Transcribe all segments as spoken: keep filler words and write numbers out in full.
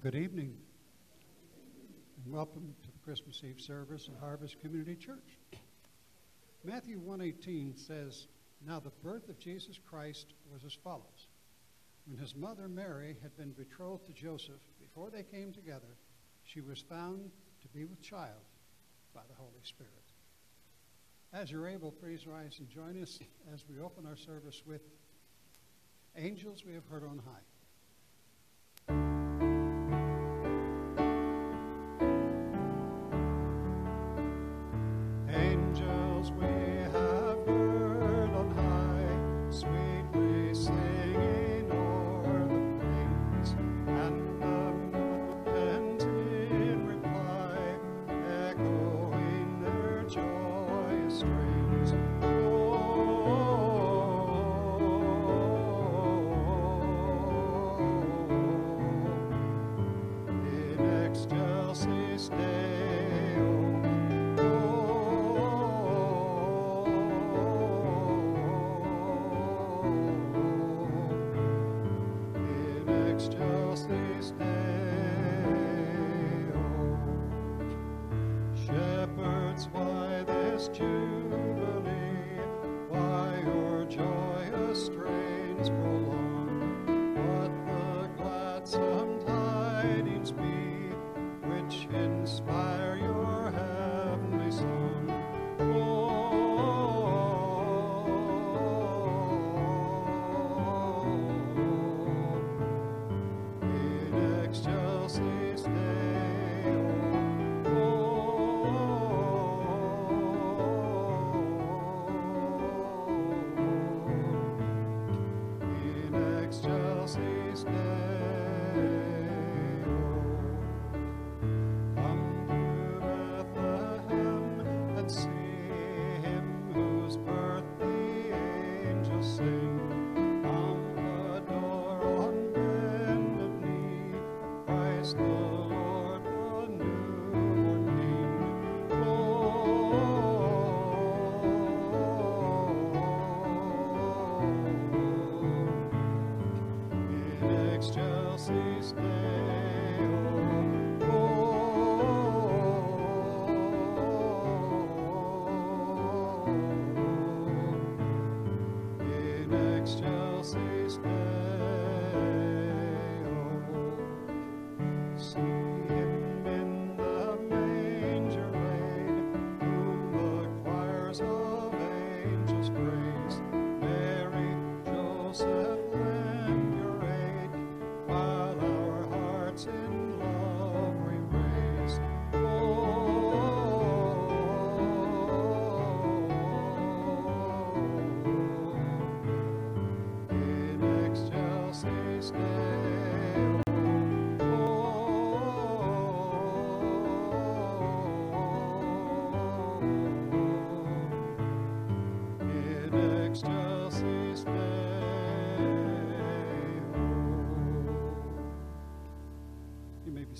Well, good evening, and welcome to the Christmas Eve service at Harvest Community Church. Matthew one eighteen says, "Now the birth of Jesus Christ was as follows. When his mother Mary had been betrothed to Joseph, before they came together, she was found to be with child by the Holy Spirit." As you're able, please rise and join us as we open our service with "Angels We Have Heard on High."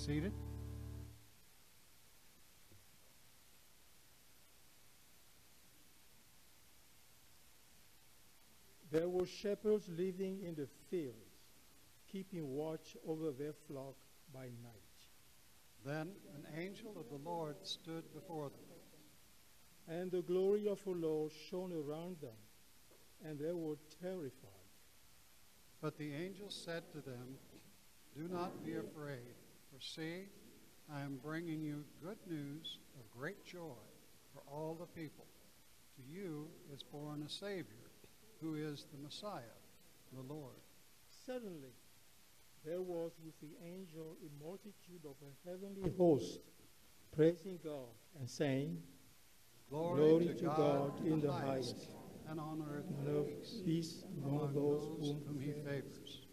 Seated. There were shepherds living in the fields, keeping watch over their flock by night. Then an angel of the Lord stood before them, and the glory of the Lord shone around them, and they were terrified. But the angel said to them, "Do not be afraid. For see, I am bringing you good news of great joy for all the people. To you is born a Savior, who is the Messiah, the Lord." Suddenly, there was with the angel a multitude of a heavenly host, praising God and saying, "Glory, Glory to, to God, God in the highest, highest, and on earth and peace, peace among those whom, whom He favors."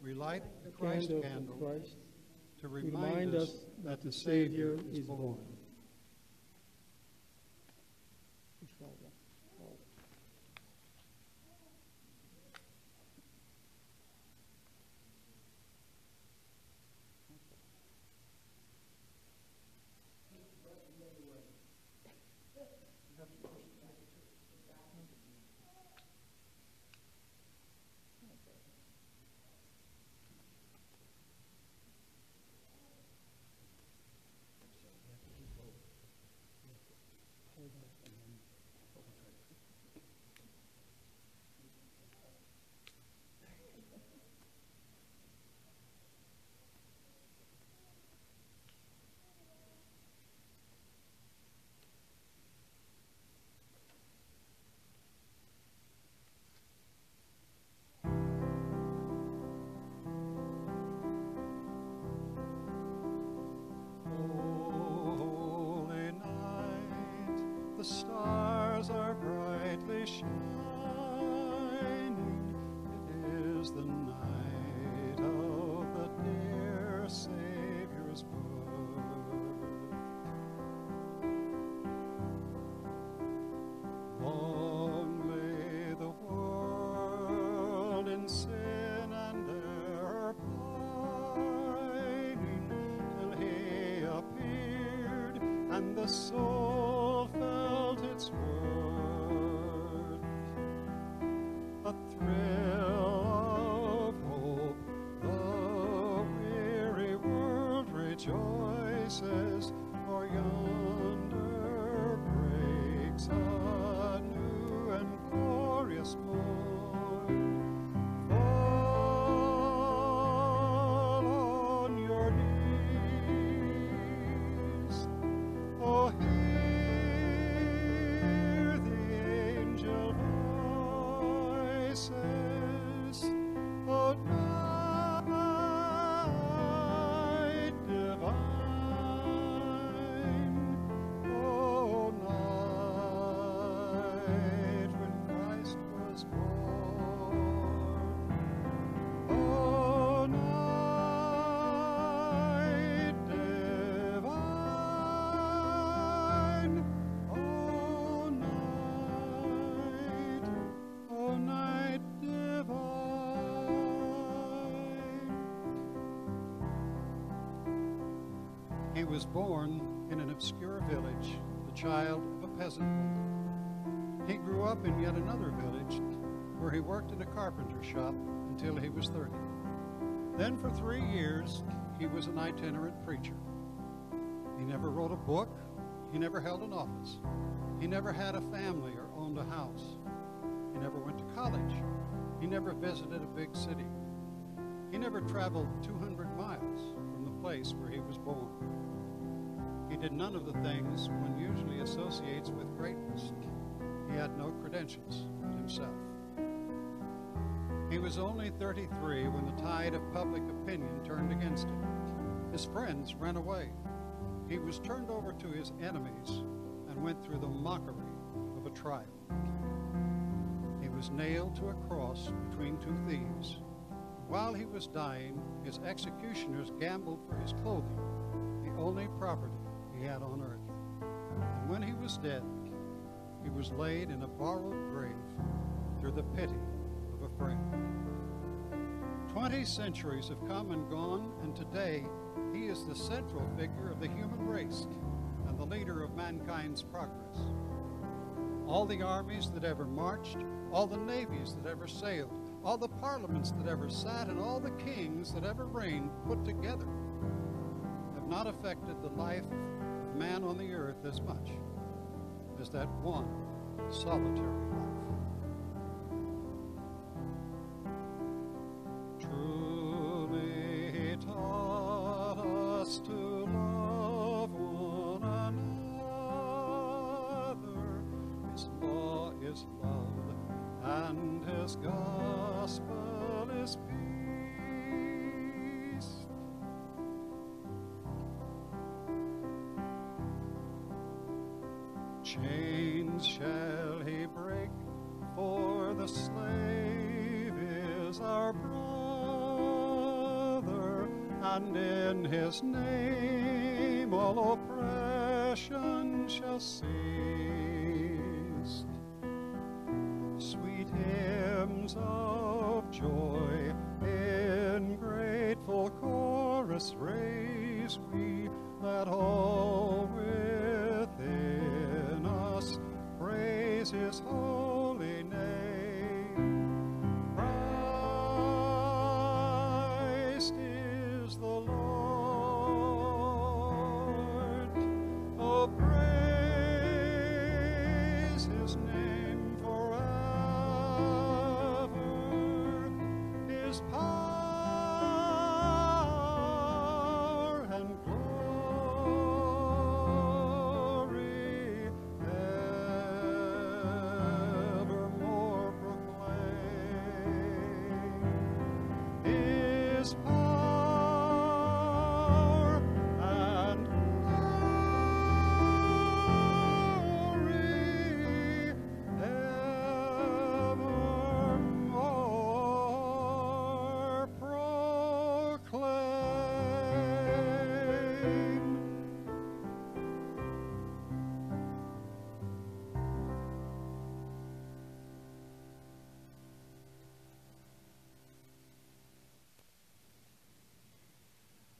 We light the Christ candle, candle Christ, to remind, remind us that the Savior, Savior is born. stars are brightly shining. It is the night of the dear Savior's birth. Long lay the world in sin and error pining, till He appeared and the soul He was born in an obscure village, the child of a peasant woman. He grew up in yet another village where he worked in a carpenter shop until he was thirty. Then for three years, he was an itinerant preacher. He never wrote a book. He never held an office. He never had a family or owned a house. He never went to college. He never visited a big city. He never traveled two hundred miles from the place where he was born. He did none of the things one usually associates with greatness. He had no credentials but himself. He was only thirty-three when the tide of public opinion turned against him. His friends ran away. He was turned over to his enemies and went through the mockery of a trial. He was nailed to a cross between two thieves. While he was dying, his executioners gambled for his clothing, the only property he had on earth. And when he was dead, he was laid in a borrowed grave through the pity of a friend. Twenty centuries have come and gone, and today he is the central figure of the human race and the leader of mankind's progress. All the armies that ever marched, all the navies that ever sailed, all the parliaments that ever sat, and all the kings that ever reigned put together have not affected the life of man on the earth as much as that one solitary life. Truly He taught us to love one another. His law is love, and His gospel is peace. Chains shall He break, for the slave is our brother, and in His name all oppression shall cease. Sweet hymns of joy in grateful chorus raise we, let all praise His holy name. Christ is the Lord. Oh, praise His name forever. His power and glory. Amen.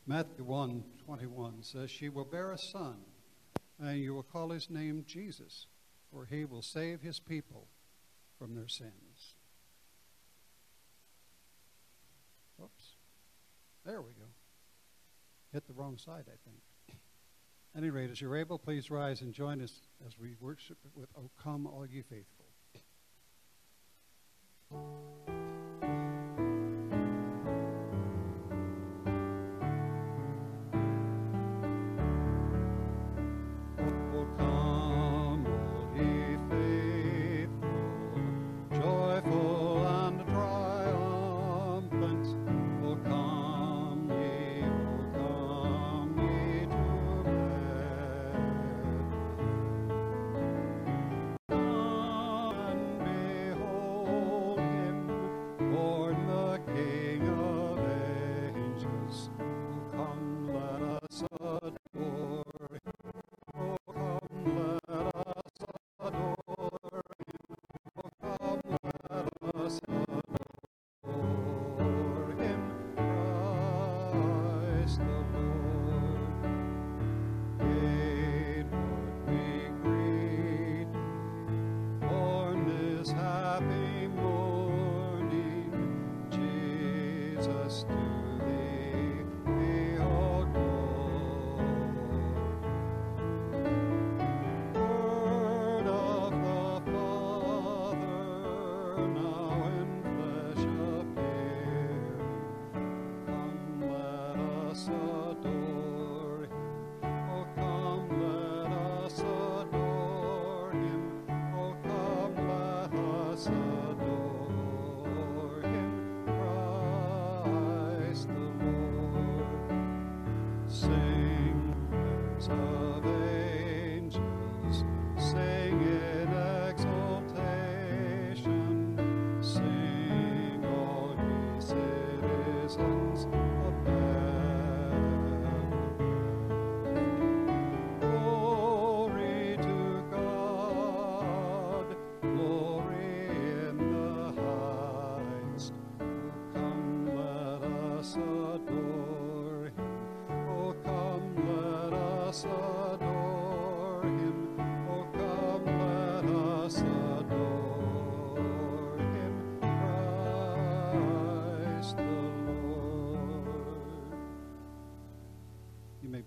Matthew one twenty-one says, "She will bear a son, and you will call his name Jesus, for he will save his people from their sins." Whoops. There we go. Hit the wrong side, I think. At any rate, as you're able, please rise and join us as we worship with "O Come All Ye Faithful."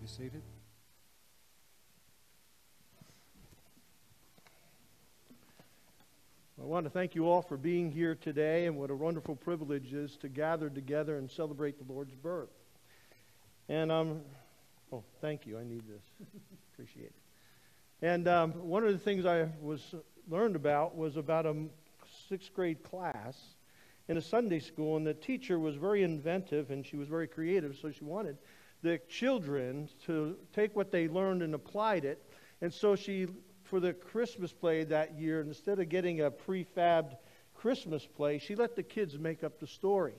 Seated. I want to thank you all for being here today, and what a wonderful privilege it is to gather together and celebrate the Lord's birth. And um, oh, thank you. I need this. Appreciate it. And um, one of the things I was learned about was about a sixth grade class in a Sunday school, and the teacher was very inventive and she was very creative, so she wanted the children to take what they learned and applied it. And so she, for the Christmas play that year, instead of getting a prefabbed Christmas play, she let the kids make up the story.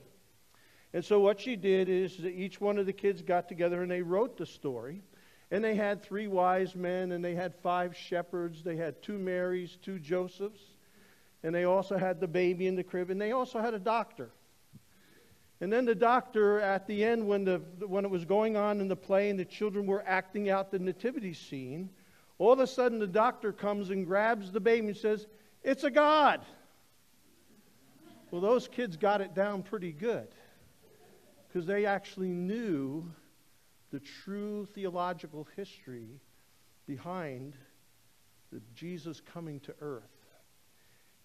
And so what she did is that each one of the kids got together and they wrote the story. And they had three wise men, and they had five shepherds, they had two Marys, two Josephs, and they also had the baby in the crib, and they also had a doctor. And then the doctor, at the end, when the when it was going on in the play and the children were acting out the nativity scene, all of a sudden the doctor comes and grabs the baby and says, "It's a god." Well, those kids got it down pretty good, because they actually knew the true theological history behind the Jesus coming to earth.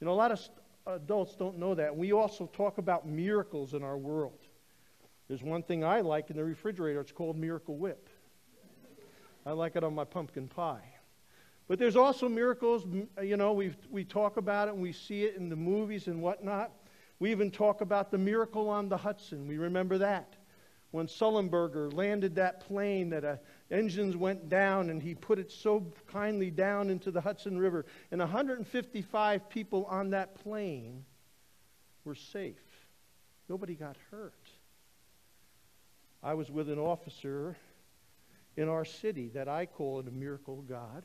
You know, a lot of st- adults don't know that. We also talk about miracles in our world. There's one thing I like in the refrigerator. It's called Miracle Whip. I like it on my pumpkin pie. But there's also miracles. You know, we we talk about it and we see it in the movies and whatnot. We even talk about the miracle on the Hudson. We remember that, when Sullenberger landed that plane, that a engines went down, and he put it so kindly down into the Hudson River. And one hundred fifty-five people on that plane were safe. Nobody got hurt. I was with an officer in our city that I call it a miracle God,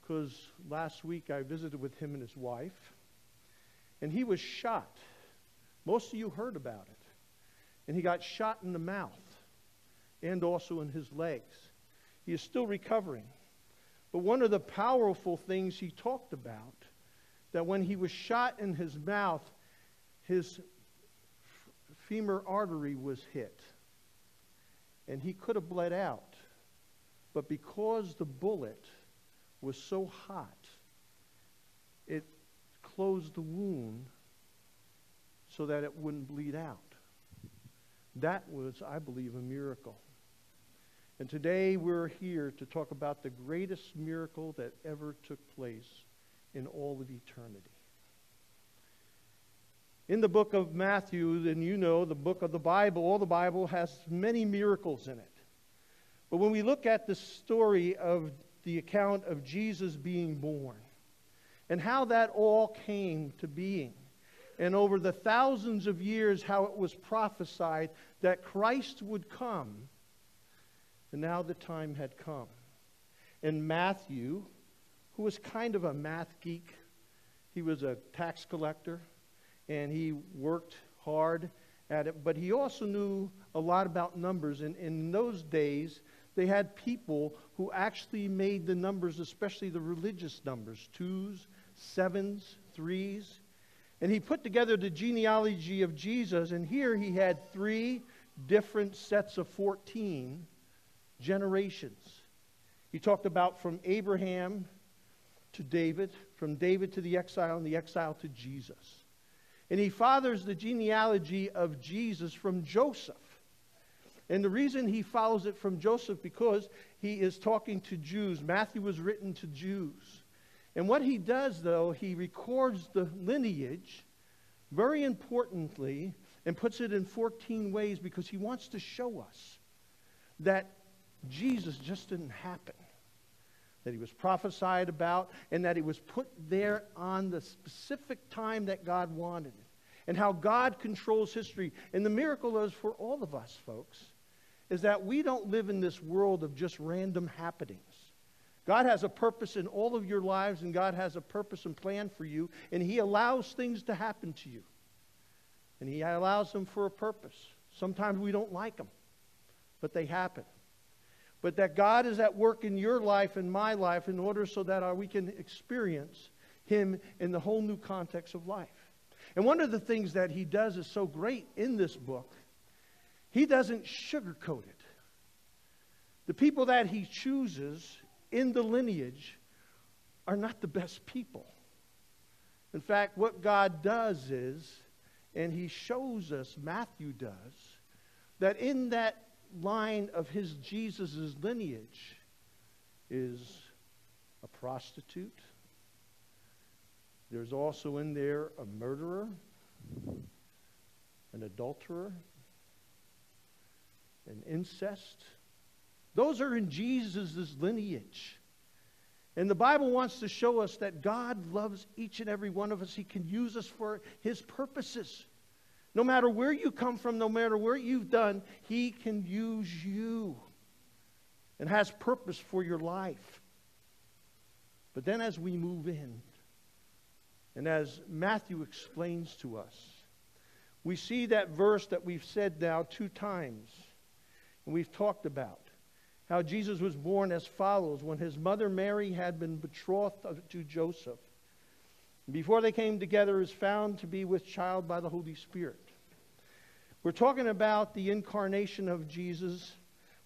because last week I visited with him and his wife, and he was shot. Most of you heard about it. And he got shot in the mouth. and also in his legs. He is still recovering. But one of the powerful things he talked about, that when he was shot in his mouth, his femur artery was hit. And he could have bled out. But because the bullet was so hot, it closed the wound so that it wouldn't bleed out. That was, I believe, a miracle. And today we're here to talk about the greatest miracle that ever took place in all of eternity. In the book of Matthew, and you know the book of the Bible, all the Bible has many miracles in it. But when we look at the story of the account of Jesus being born and how that all came to being, and over the thousands of years how it was prophesied that Christ would come, and now the time had come. And Matthew, who was kind of a math geek, he was a tax collector, and he worked hard at it, but he also knew a lot about numbers. And in those days, they had people who actually made the numbers, especially the religious numbers, twos, sevens, threes. And he put together the genealogy of Jesus, and here he had three different sets of fourteen generations. He talked about from Abraham to David, from David to the exile, and the exile to Jesus. And he fathers the genealogy of Jesus from Joseph. And the reason he follows it from Joseph, because he is talking to Jews. Matthew was written to Jews. And what he does, though, he records the lineage, very importantly, and puts it in fourteen ways, because he wants to show us that Jesus just didn't happen, that he was prophesied about, and that he was put there on the specific time that God wanted it, and how God controls history. And the miracle is for all of us, folks, is that we don't live in this world of just random happenings. God has a purpose in all of your lives, and God has a purpose and plan for you, and he allows things to happen to you, and he allows them for a purpose. Sometimes we don't like them, but they happen. But that God is at work in your life and my life in order so that we can experience him in the whole new context of life. And one of the things that he does is so great in this book, he doesn't sugarcoat it. The people that he chooses in the lineage are not the best people. In fact, what God does is, and he shows us, Matthew does, that in that line of his Jesus's lineage is a prostitute. There's also in there a murderer, an adulterer, an incest. Those are in Jesus's lineage. And the Bible wants to show us that God loves each and every one of us. He can use us for his purposes. No matter where you come from, no matter where you've done, he can use you and has purpose for your life. But then as we move in, and as Matthew explains to us, we see that verse that we've said now two times, and we've talked about how Jesus was born as follows. When his mother Mary had been betrothed to Joseph, before they came together, is found to be with child by the Holy Spirit. We're talking about the incarnation of Jesus,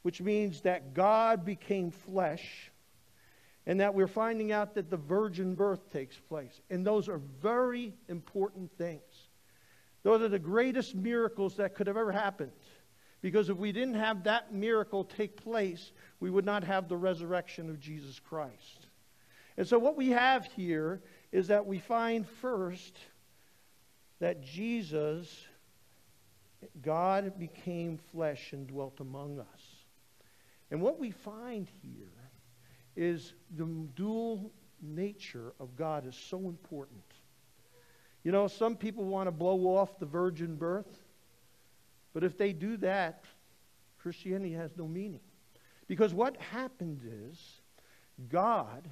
which means that God became flesh, and that we're finding out that the virgin birth takes place. And those are very important things. Those are the greatest miracles that could have ever happened, because if we didn't have that miracle take place, we would not have the resurrection of Jesus Christ. And so what we have here is that we find first that Jesus, God became flesh and dwelt among us. And what we find here is the dual nature of God is so important. You know, some people want to blow off the virgin birth, but if they do that, Christianity has no meaning. Because what happened is God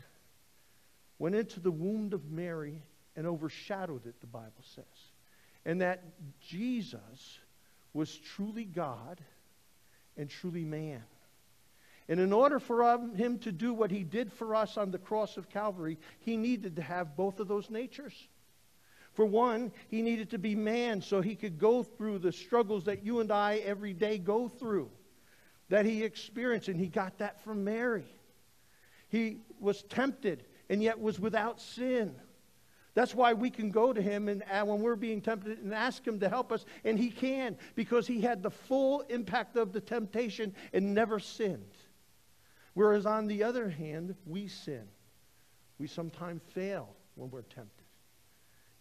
went into the womb of Mary and overshadowed it, the Bible says. And that Jesus was truly God and truly man. And in order for him to do what he did for us on the cross of Calvary, he needed to have both of those natures. For one, he needed to be man so he could go through the struggles that you and I every day go through, that he experienced, and he got that from Mary. He was tempted and yet was without sin. That's why we can go to him and uh, when we're being tempted and ask him to help us, and he can, because he had the full impact of the temptation and never sinned. Whereas on the other hand, we sin. We sometimes fail when we're tempted.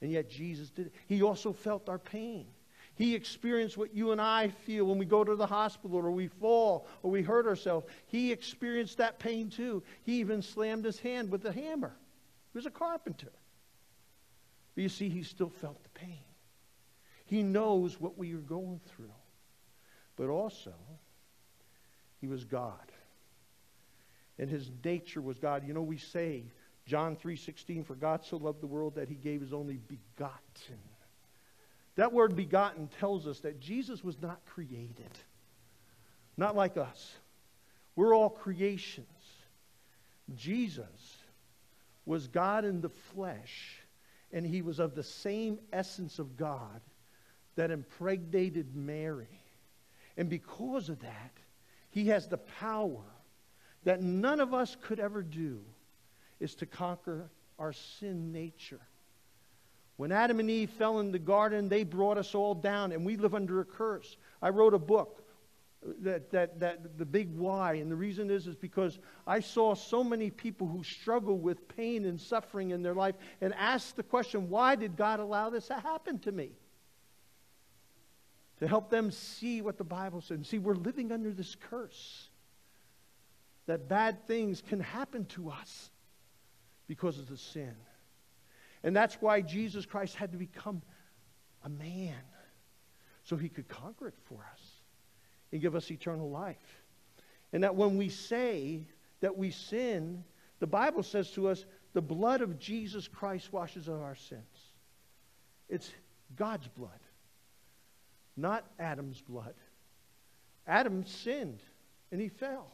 And yet Jesus did it. He also felt our pain. He experienced what you and I feel when we go to the hospital or we fall or we hurt ourselves. He experienced that pain too. He even slammed his hand with a hammer. He was a carpenter. But you see, he still felt the pain. He knows what we are going through. But also, he was God. And his nature was God. You know, we say, John three sixteen, for God so loved the world that he gave his only begotten. That word begotten tells us that Jesus was not created. Not like us. We're all creations. Jesus was God in the flesh, and he was of the same essence of God that impregnated Mary. And because of that, he has the power that none of us could ever do, is to conquer our sin nature. When Adam and Eve fell in the garden, they brought us all down, and we live under a curse. I wrote a book, that, that, that The Big Why, and the reason is, is because I saw so many people who struggle with pain and suffering in their life and asked the question, why did God allow this to happen to me? To help them see what the Bible said. And see, we're living under this curse, that bad things can happen to us because of the sin. And that's why Jesus Christ had to become a man, so he could conquer it for us and give us eternal life. And that when we say that we sin, the Bible says to us, the blood of Jesus Christ washes out our sins. It's God's blood, not Adam's blood. Adam sinned and he fell.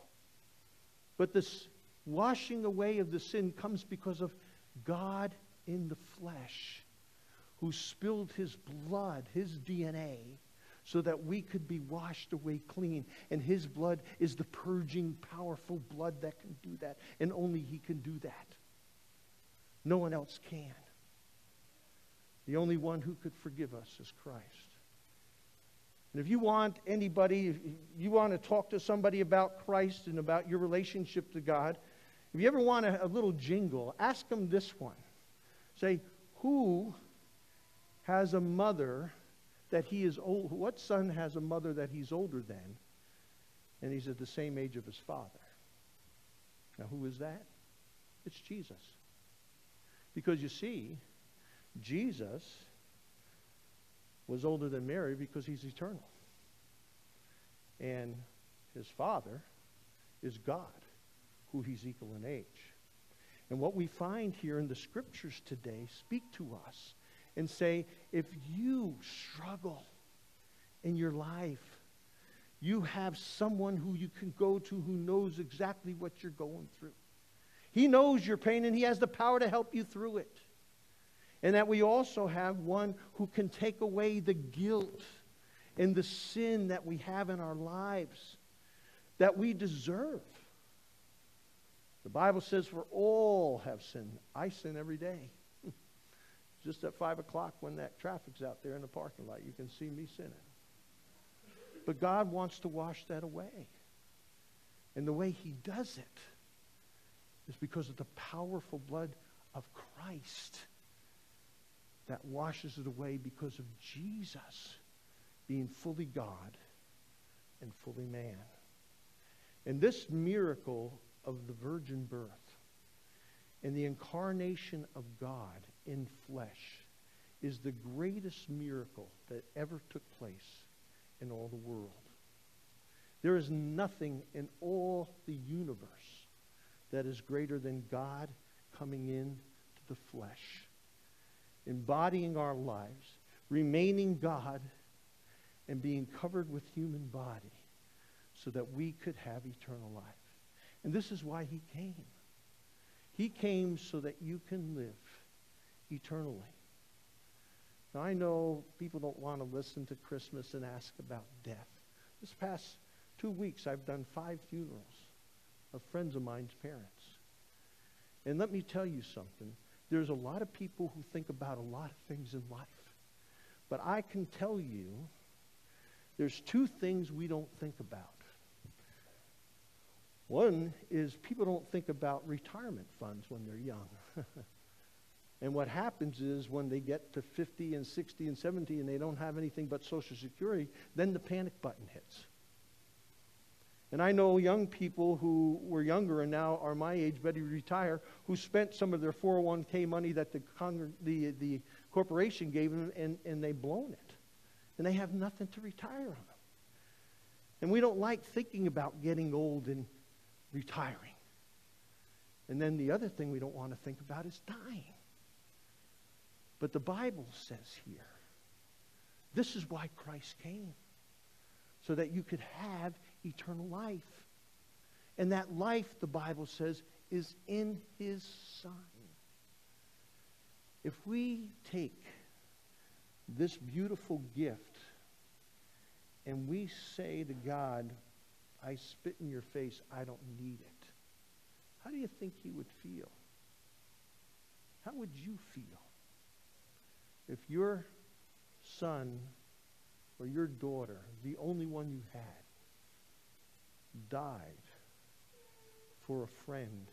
But this washing away of the sin comes because of God in the flesh, who spilled his blood, his D N A, so that we could be washed away clean. And his blood is the purging, powerful blood that can do that. And only he can do that. No one else can. The only one who could forgive us is Christ. And if you want anybody, if you want to talk to somebody about Christ and about your relationship to God, if you ever want a, a little jingle, ask them this one. Say, who has a mother that he is old? What son has a mother that he's older than, and he's at the same age of his father? Now, who is that? It's Jesus. Because you see, Jesus was older than Mary because he's eternal. And his father is God, who he's equal in age. And what we find here in the scriptures today speak to us and say, if you struggle in your life, you have someone who you can go to who knows exactly what you're going through. He knows your pain, and he has the power to help you through it. And that we also have one who can take away the guilt and the sin that we have in our lives that we deserve. The Bible says, for all have sinned. I sin every day. Just at five o'clock, when that traffic's out there in the parking lot, you can see me sinning. But God wants to wash that away. And the way he does it is because of the powerful blood of Christ that washes it away, because of Jesus being fully God and fully man. And this miracle of the virgin birth and the incarnation of God in flesh is the greatest miracle that ever took place in all the world. There is nothing in all the universe that is greater than God coming in to the flesh, embodying our lives, remaining God, and being covered with human body so that we could have eternal life. And this is why he came. He came so that you can live eternally. Now, I know people don't want to listen to Christmas and ask about death. This past two weeks, I've done five funerals of friends of mine's parents. And let me tell you something. There's a lot of people who think about a lot of things in life. But I can tell you there's two things we don't think about. One is people don't think about retirement funds when they're young. And what happens is when they get to fifty and sixty and seventy and they don't have anything but Social Security, then the panic button hits. And I know young people who were younger and now are my age, ready to retire, who spent some of their four oh one K money that the, con the, the corporation gave them, and, and they've blown it. And they have nothing to retire on. And we don't like thinking about getting old and retiring. And then the other thing we don't want to think about is dying. But the Bible says here, this is why Christ came, so that you could have eternal life. And that life, the Bible says, is in his Son. If we take this beautiful gift and we say to God, I spit in your face, I don't need it, how do you think he would feel? How would you feel if your son or your daughter, the only one you had, died for a friend,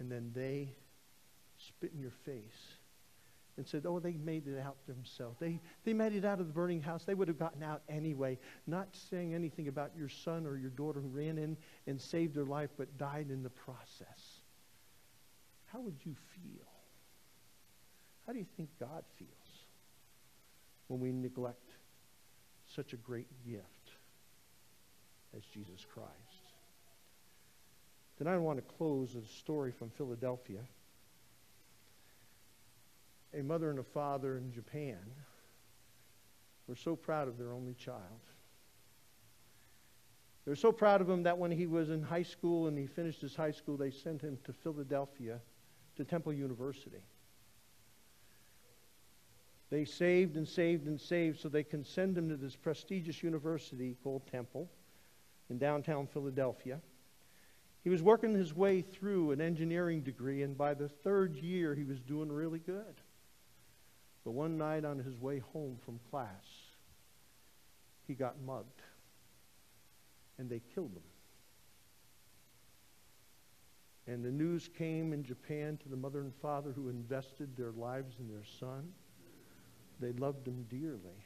and then they spit in your face and said, oh, they made it out themselves. They, they made it out of the burning house. They would have gotten out anyway, not saying anything about your son or your daughter who ran in and saved their life but died in the process. How would you feel? How do you think God feels when we neglect such a great gift as Jesus Christ? Then I want to close with a story from Philadelphia. A mother and a father in Japan were so proud of their only child. They were so proud of him that when he was in high school and he finished his high school, they sent him to Philadelphia to Temple University. They saved and saved and saved so they can send him to this prestigious university called Temple in downtown Philadelphia. He was working his way through an engineering degree, and by the third year, he was doing really good. But one night on his way home from class, he got mugged, and they killed him. And the news came in Japan to the mother and father who invested their lives in their son. They loved him dearly,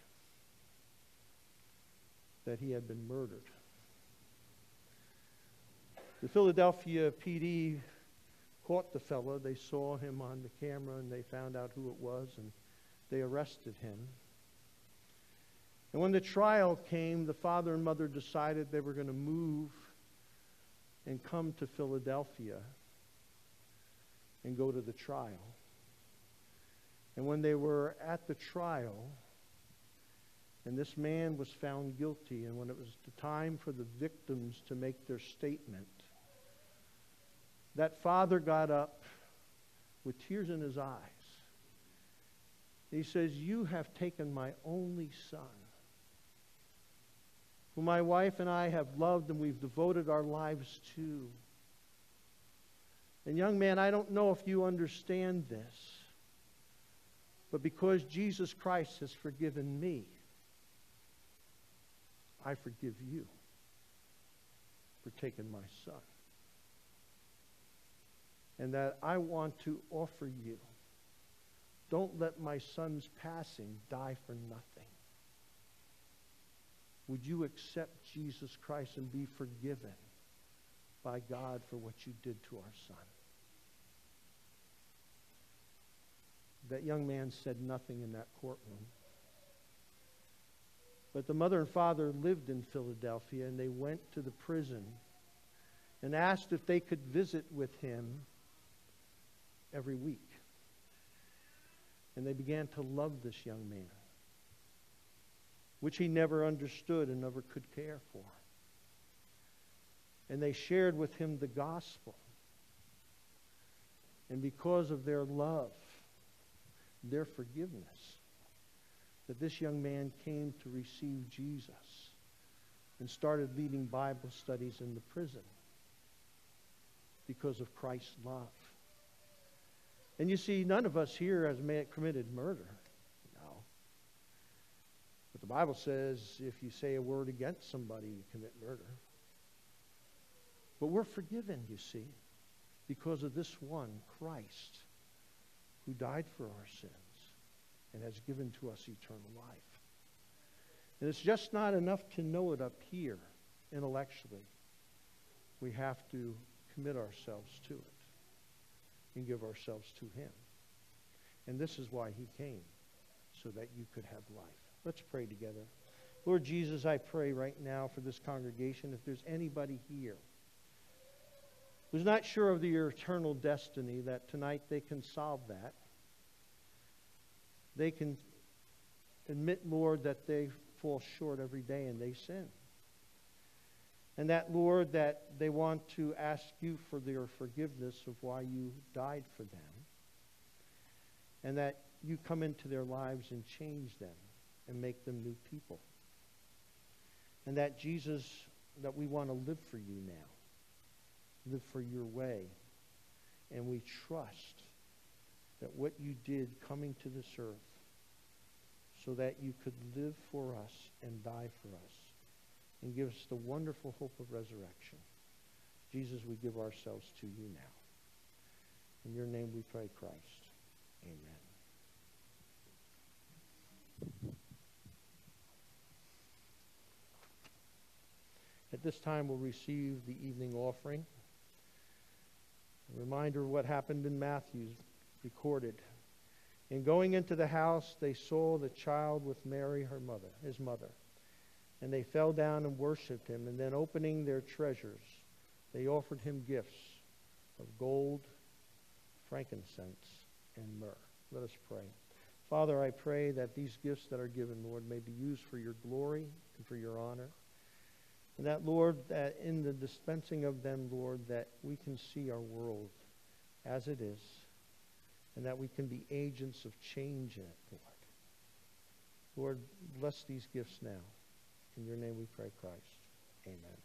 that he had been murdered. The Philadelphia P D caught the fellow. They saw him on the camera, and they found out who it was, and they arrested him. And when the trial came, the father and mother decided they were going to move and come to Philadelphia and go to the trial. And when they were at the trial, and this man was found guilty, and when it was the time for the victims to make their statement, that father got up with tears in his eyes. He says, "You have taken my only son, who my wife and I have loved and we've devoted our lives to. And young man, I don't know if you understand this, but because Jesus Christ has forgiven me, I forgive you for taking my son. And that I want to offer you, don't let my son's passing die for nothing. Would you accept Jesus Christ and be forgiven by God for what you did to our son?" That young man said nothing in that courtroom. But the mother and father lived in Philadelphia, and they went to the prison and asked if they could visit with him every week. And they began to love this young man, which he never understood and never could care for. and they shared with him the gospel. And because of their love, their forgiveness, that this young man came to receive Jesus and started leading Bible studies in the prison because of Christ's love. And you see, none of us here has committed murder. No. But the Bible says if you say a word against somebody, you commit murder. But we're forgiven, you see, because of this one, Christ, who died for our sins and has given to us eternal life. And it's just not enough to know it up here intellectually. We have to commit ourselves to it and give ourselves to him. And this is why he came, so that you could have life. Let's pray together. Lord Jesus, I pray right now for this congregation. If there's anybody here who's not sure of their eternal destiny, that tonight they can solve that. They can admit, Lord, that they fall short every day and they sin. And that, Lord, that they want to ask you for their forgiveness of why you died for them. And that you come into their lives and change them and make them new people. And that, Jesus, that we want to live for you now. Live for your way. And we trust that what you did coming to this earth so that you could live for us and die for us and give us the wonderful hope of resurrection. Jesus, we give ourselves to you now. In your name we pray, Christ. Amen. At this time, we'll receive the evening offering. A reminder of what happened in Matthew's recorded. In going into the house, they saw the child with Mary, her mother, his mother. And they fell down and worshipped him. And then opening their treasures, they offered him gifts of gold, frankincense, and myrrh. Let us pray. Father, I pray that these gifts that are given, Lord, may be used for your glory and for your honor. And that, Lord, that in the dispensing of them, Lord, that we can see our world as it is. And that we can be agents of change in it, Lord. Lord, bless these gifts now. In your name we pray, Christ. Amen.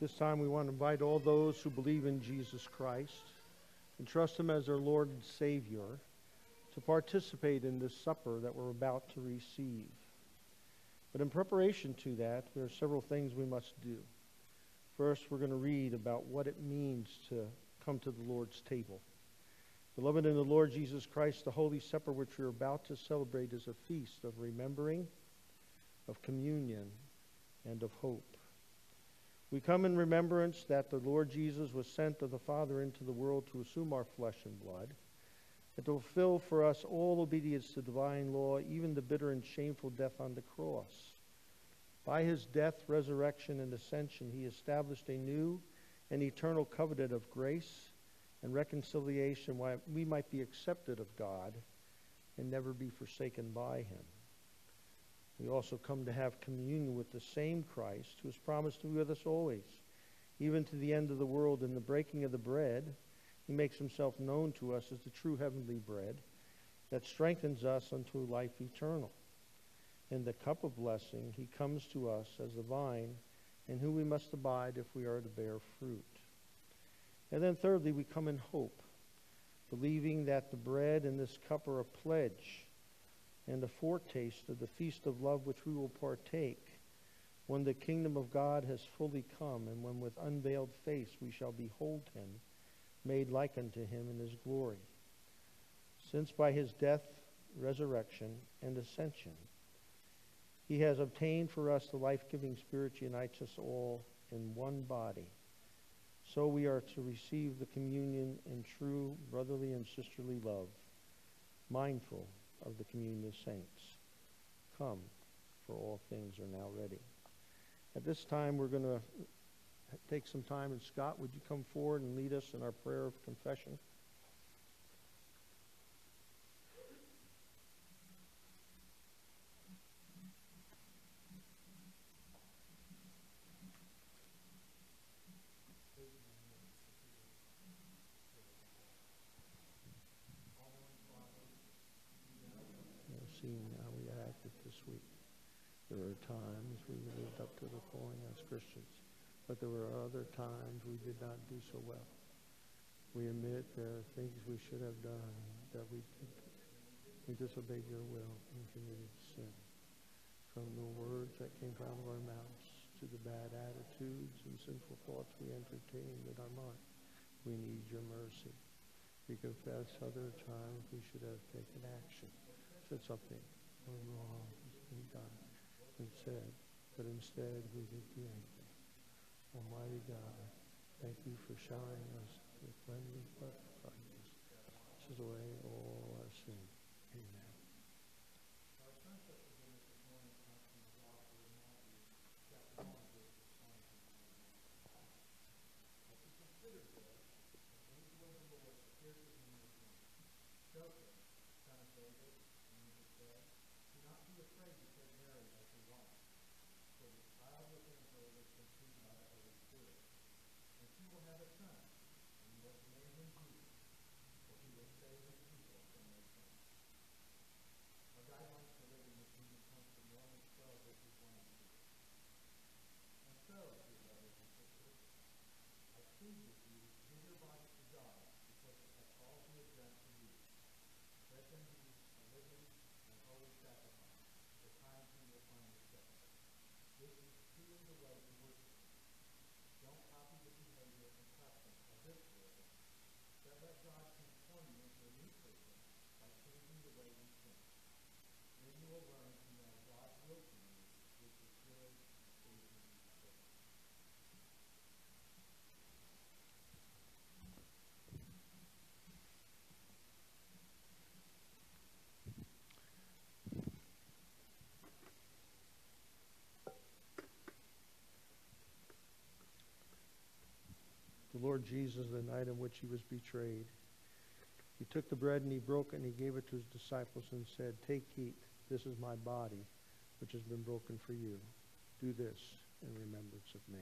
This time we want to invite all those who believe in Jesus Christ and trust him as their Lord and Savior to participate in this supper that we're about to receive. But in preparation to that, there are several things we must do. First, we're going to read about what it means to come to the Lord's table. Beloved in the Lord Jesus Christ, the Holy Supper which we are about to celebrate is a feast of remembering, of communion, and of hope. We come in remembrance that the Lord Jesus was sent of the Father into the world to assume our flesh and blood, and to fulfill for us all obedience to divine law, even the bitter and shameful death on the cross. By his death, resurrection, and ascension, he established a new and eternal covenant of grace and reconciliation, why we might be accepted of God and never be forsaken by him. We also come to have communion with the same Christ, who has promised to be with us always, even to the end of the world. In the breaking of the bread, he makes himself known to us as the true heavenly bread that strengthens us unto life eternal. In the cup of blessing, he comes to us as the vine, in whom we must abide if we are to bear fruit. And then thirdly, we come in hope, believing that the bread and this cup are a pledge and a foretaste of the feast of love which we will partake when the kingdom of God has fully come, and when with unveiled face we shall behold him, made like unto him in his glory. Since by his death, resurrection, and ascension, he has obtained for us the life-giving Spirit which unites us all in one body, so we are to receive the communion in true brotherly and sisterly love, mindful of the communion of saints. Come, for all things are now ready. At this time, we're going to take some time, and Scott, would you come forward and lead us in our prayer of confession? But there were other times we did not do so well. We admit there are things we should have done that we did. We disobeyed your will and committed sin. From the words that came out of our mouths to the bad attitudes and sinful thoughts we entertained in our mind, we need your mercy. We confess other times we should have taken action, said something wrong has been done and said, but instead we did the anger. Almighty God, thank you for showering us with cleansing blood of Christ. This is the way all our sin. Amen. Lord Jesus, the night in which he was betrayed, he took the bread and he broke it and he gave it to his disciples and said, "Take, eat, this is my body, which has been broken for you. Do this in remembrance of me."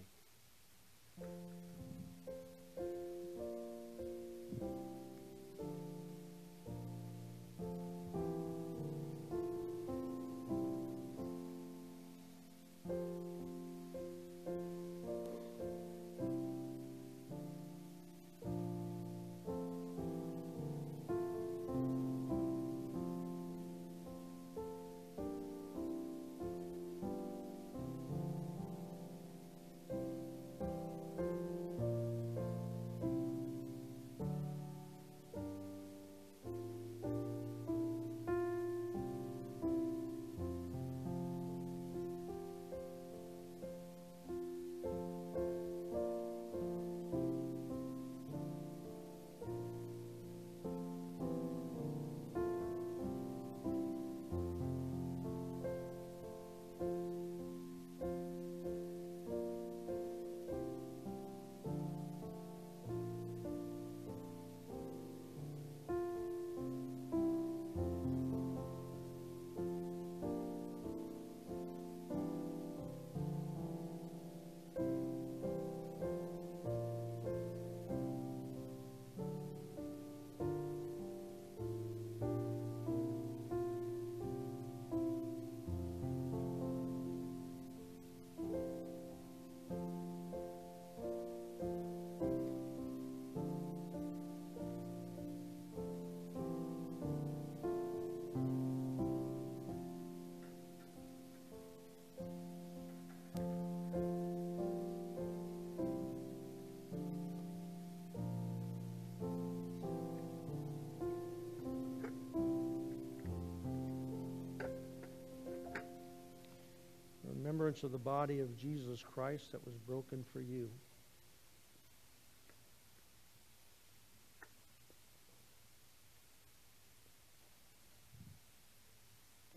remembrance of the body of Jesus Christ that was broken for you.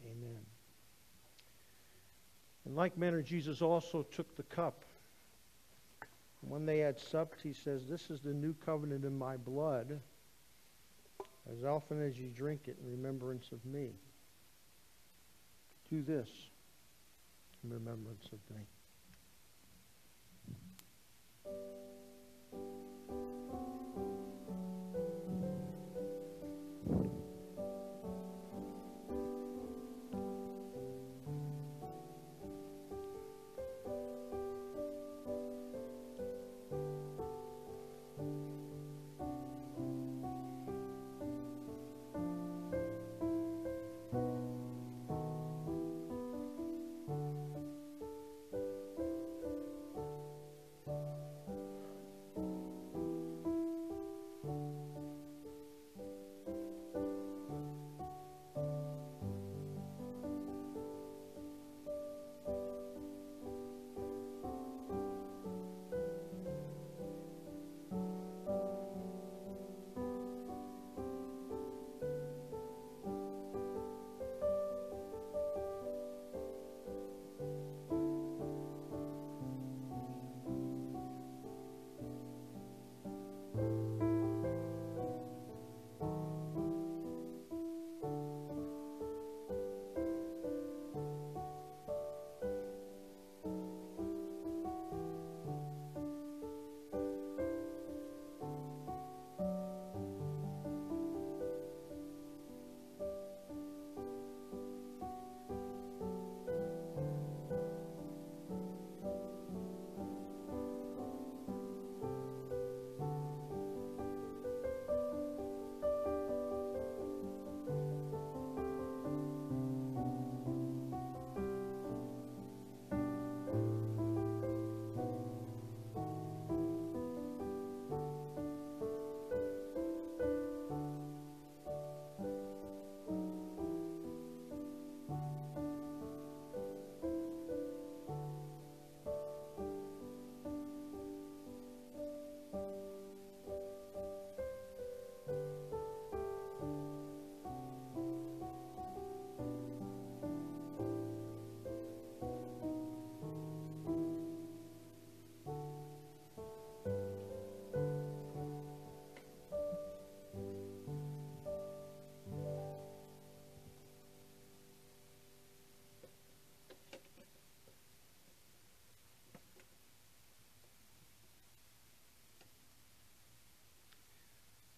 Amen. In like manner, Jesus also took the cup. When they had supped, he says, "This is the new covenant in my blood. As often as you drink it in remembrance of me, do this in remembrance of me."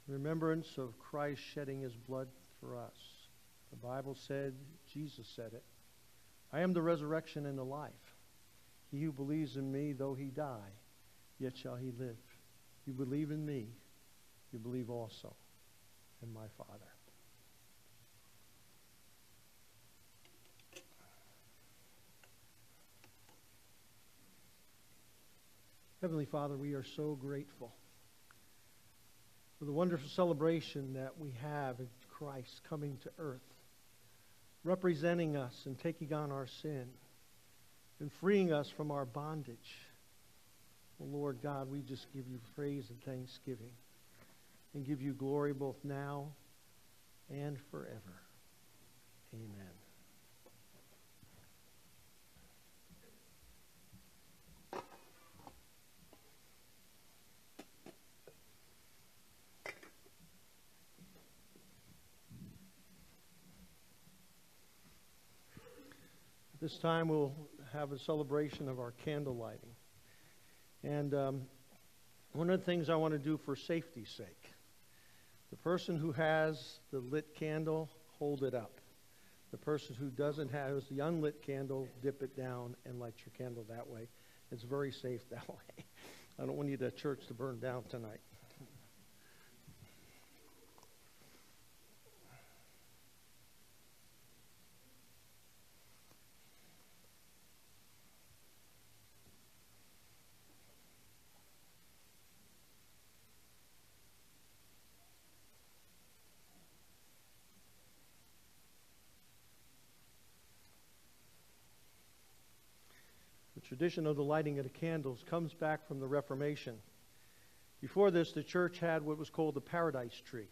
Remembrance of Christ shedding his blood for us. The Bible said, Jesus said it, "I am the resurrection and the life. He who believes in me, though he die, yet shall he live. You believe in me, you believe also in my Father." Heavenly Father, we are so grateful for the wonderful celebration that we have in Christ coming to earth, representing us and taking on our sin and freeing us from our bondage. Oh, Lord God, we just give you praise and thanksgiving and give you glory both now and forever. Amen. This time we'll have a celebration of our candle lighting. And um, one of the things I want to do for safety's sake, the person who has the lit candle, hold it up. The person who doesn't have the unlit candle, dip it down and light your candle that way. It's very safe that way. I don't want you to church to burn down tonight. tradition of the lighting of the candles comes back from the Reformation. Before this, the church had what was called the paradise tree.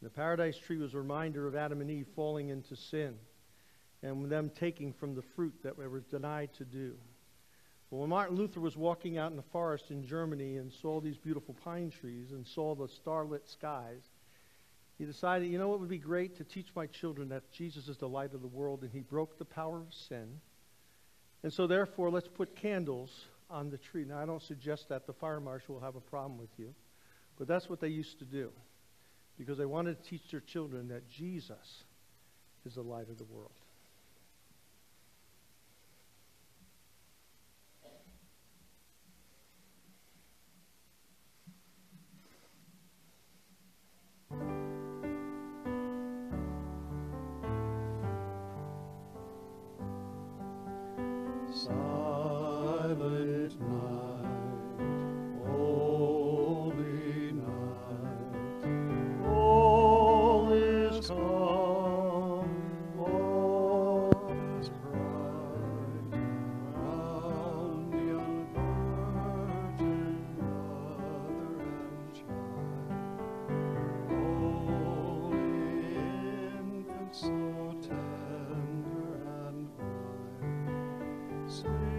The paradise tree was a reminder of Adam and Eve falling into sin and them taking from the fruit that they were denied to do. Well, when Martin Luther was walking out in the forest in Germany and saw these beautiful pine trees and saw the starlit skies, he decided, you know what would be great? To teach my children that Jesus is the light of the world, and he broke the power of sin. And so therefore, let's put candles on the tree. Now, I don't suggest that the fire marshal will have a problem with you, but that's what they used to do, because they wanted to teach their children that Jesus is the light of the world. Silent night, holy night, all is calm, all is bright, round yon virgin mother and child, holy infant, so tender and bright, sweet.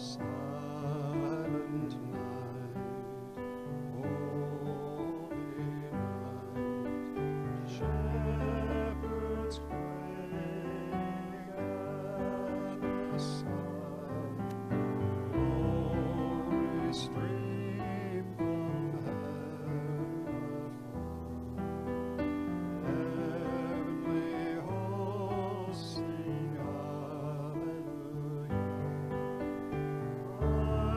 The Savior is born. Christ the Savior is born. Silent night,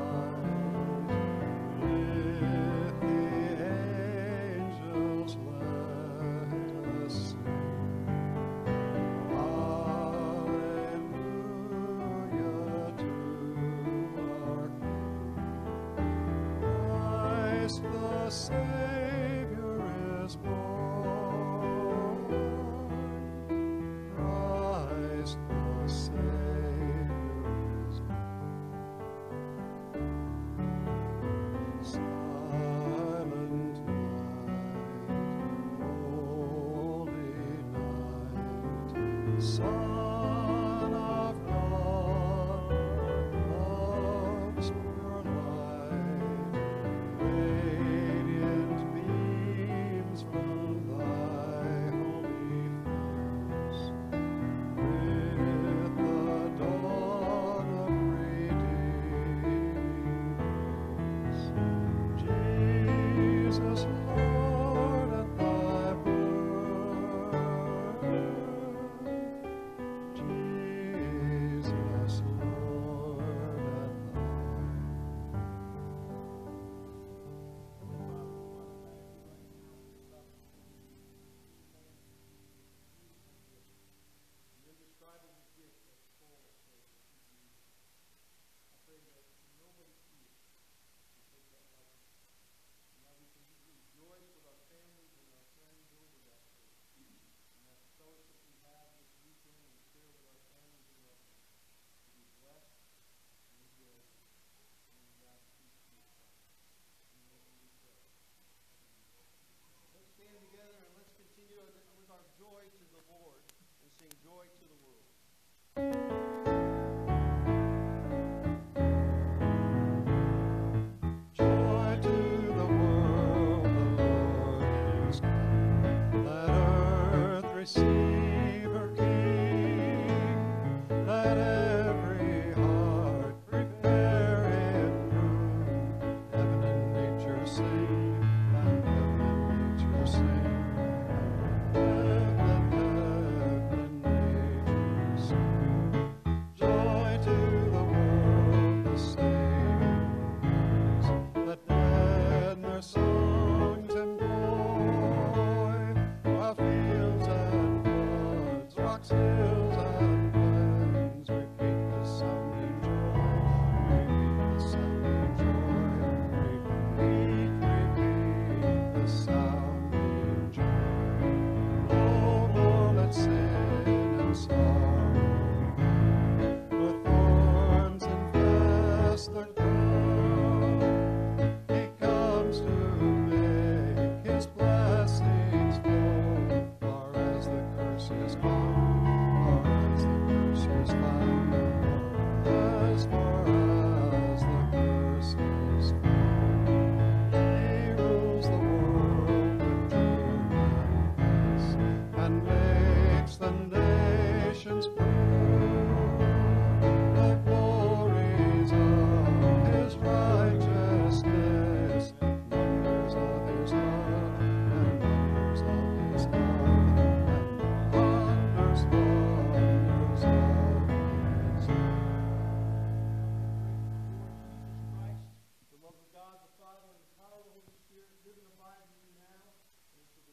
holy night, wondrous star. The Savior is born. Christ the Savior is born. Silent night, holy night, silent. Lord, at thy birth,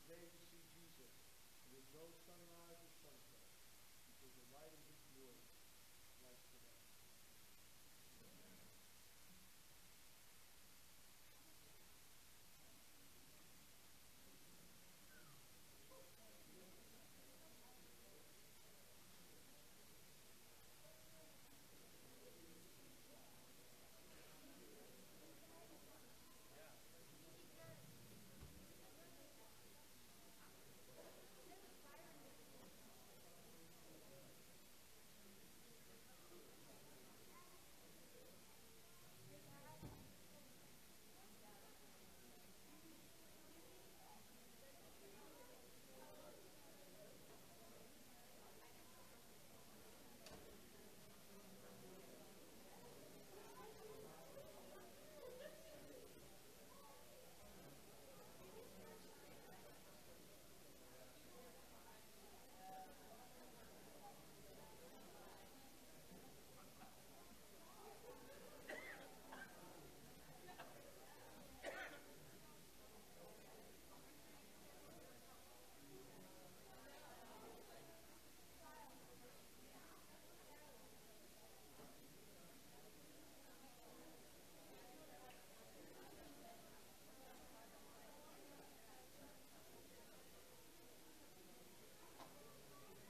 day we see Jesus. There's no sunrise or